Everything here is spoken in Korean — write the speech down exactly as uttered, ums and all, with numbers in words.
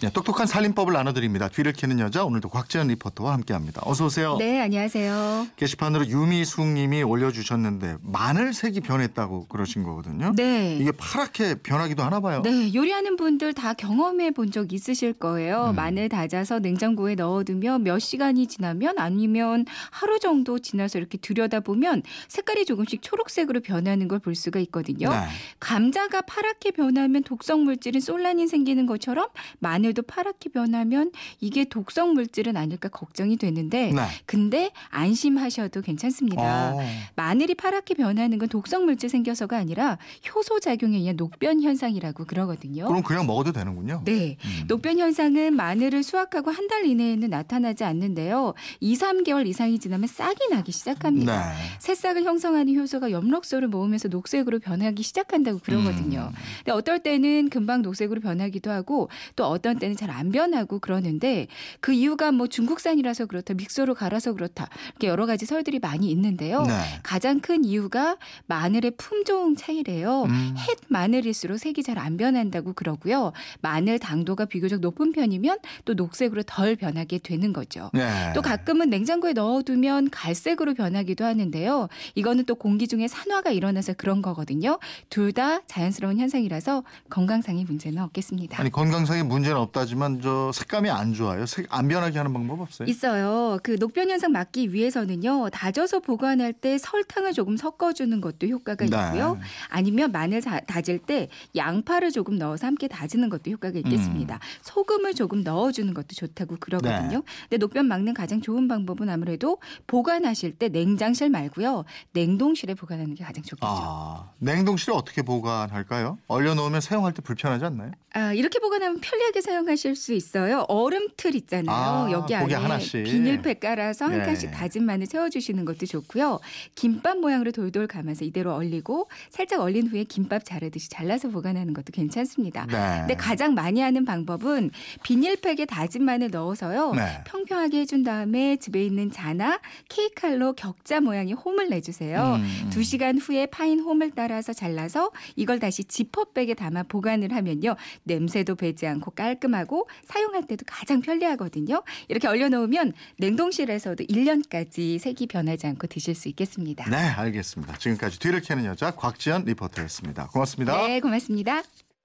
네, 똑똑한 살림법을 나눠드립니다. 뒤를 캐는 여자, 오늘도 곽재현 리포터와 함께합니다. 어서 오세요. 네, 안녕하세요. 게시판으로 유미숙님이 올려주셨는데 마늘 색이 변했다고 그러신 거거든요. 네. 이게 파랗게 변하기도 하나 봐요. 네, 요리하는 분들 다 경험해 본 적 있으실 거예요. 음. 마늘 다져서 냉장고에 넣어두면 몇 시간이 지나면 아니면 하루 정도 지나서 이렇게 들여다보면 색깔이 조금씩 초록색으로 변하는 걸 볼 수가 있거든요. 네. 감자가 파랗게 변하면 독성 물질인 솔라닌 생기는 것처럼 마늘 도 파랗게 변하면 이게 독성 물질은 아닐까 걱정이 되는데 네. 근데 안심하셔도 괜찮습니다. 오. 마늘이 파랗게 변하는 건 독성 물질 생겨서가 아니라 효소 작용에 의한 녹변 현상이라고 그러거든요. 그럼 그냥 먹어도 되는군요. 네. 음. 녹변 현상은 마늘을 수확하고 한 달 이내에는 나타나지 않는데요. 이, 삼 개월 이상이 지나면 싹이 나기 시작합니다. 네. 새싹을 형성하는 효소가 엽록소를 모으면서 녹색으로 변하기 시작한다고 그러거든요. 음. 근데 어떨 때는 금방 녹색으로 변하기도 하고 또 어떤 때는 잘 안 변하고 그러는데 그 이유가 뭐 중국산이라서 그렇다, 믹서로 갈아서 그렇다 이렇게 여러 가지 설들이 많이 있는데요. 네. 가장 큰 이유가 마늘의 품종 차이래요. 음. 햇 마늘일수록 색이 잘 안 변한다고 그러고요. 마늘 당도가 비교적 높은 편이면 또 녹색으로 덜 변하게 되는 거죠. 네. 또 가끔은 냉장고에 넣어두면 갈색으로 변하기도 하는데요. 이거는 또 공기 중에 산화가 일어나서 그런 거거든요. 둘 다 자연스러운 현상이라서 건강상의 문제는 없겠습니다. 아니 건강상의 문제는 없다지만 저 색감이 안 좋아요. 색 안 변하게 하는 방법 없어요? 있어요. 그 녹변 현상 막기 위해서는요. 다져서 보관할 때 설탕을 조금 섞어주는 것도 효과가 네. 있고요. 아니면 마늘 다, 다질 때 양파를 조금 넣어서 함께 다지는 것도 효과가 있겠습니다. 음. 소금을 조금 넣어주는 것도 좋다고 그러거든요. 네. 근데 녹변 막는 가장 좋은 방법은 아무래도 보관하실 때 냉장실 말고요. 냉동실에 보관하는 게 가장 좋겠죠. 아, 냉동실에 어떻게 보관할까요? 얼려놓으면 사용할 때 불편하지 않나요? 아, 이렇게 보관하면 편리하게 사용하실 수 있어요. 얼음틀 있잖아요. 아, 여기 안에 하나씩. 비닐팩 깔아서 한 칸씩 네. 다진 마늘 채워주시는 것도 좋고요. 김밥 모양으로 돌돌 감아서 이대로 얼리고 살짝 얼린 후에 김밥 자르듯이 잘라서 보관하는 것도 괜찮습니다. 네. 근데 가장 많이 하는 방법은 비닐팩에 다진 마늘 넣어서요. 네. 평평하게 해준 다음에 집에 있는 자나 케이칼로 격자 모양의 홈을 내주세요. 음. 두 시간 후에 파인 홈을 따라서 잘라서 이걸 다시 지퍼백에 담아 보관을 하면요. 냄새도 배지 않고 깔 깔끔하고 사용할 때도 가장 편리하거든요. 이렇게 얼려놓으면 냉동실에서도 일 년까지 색이 변하지 않고 드실 수 있겠습니다. 네, 알겠습니다. 지금까지 뒤를 캐는 여자 곽지연 리포터였습니다. 고맙습니다. 네, 고맙습니다.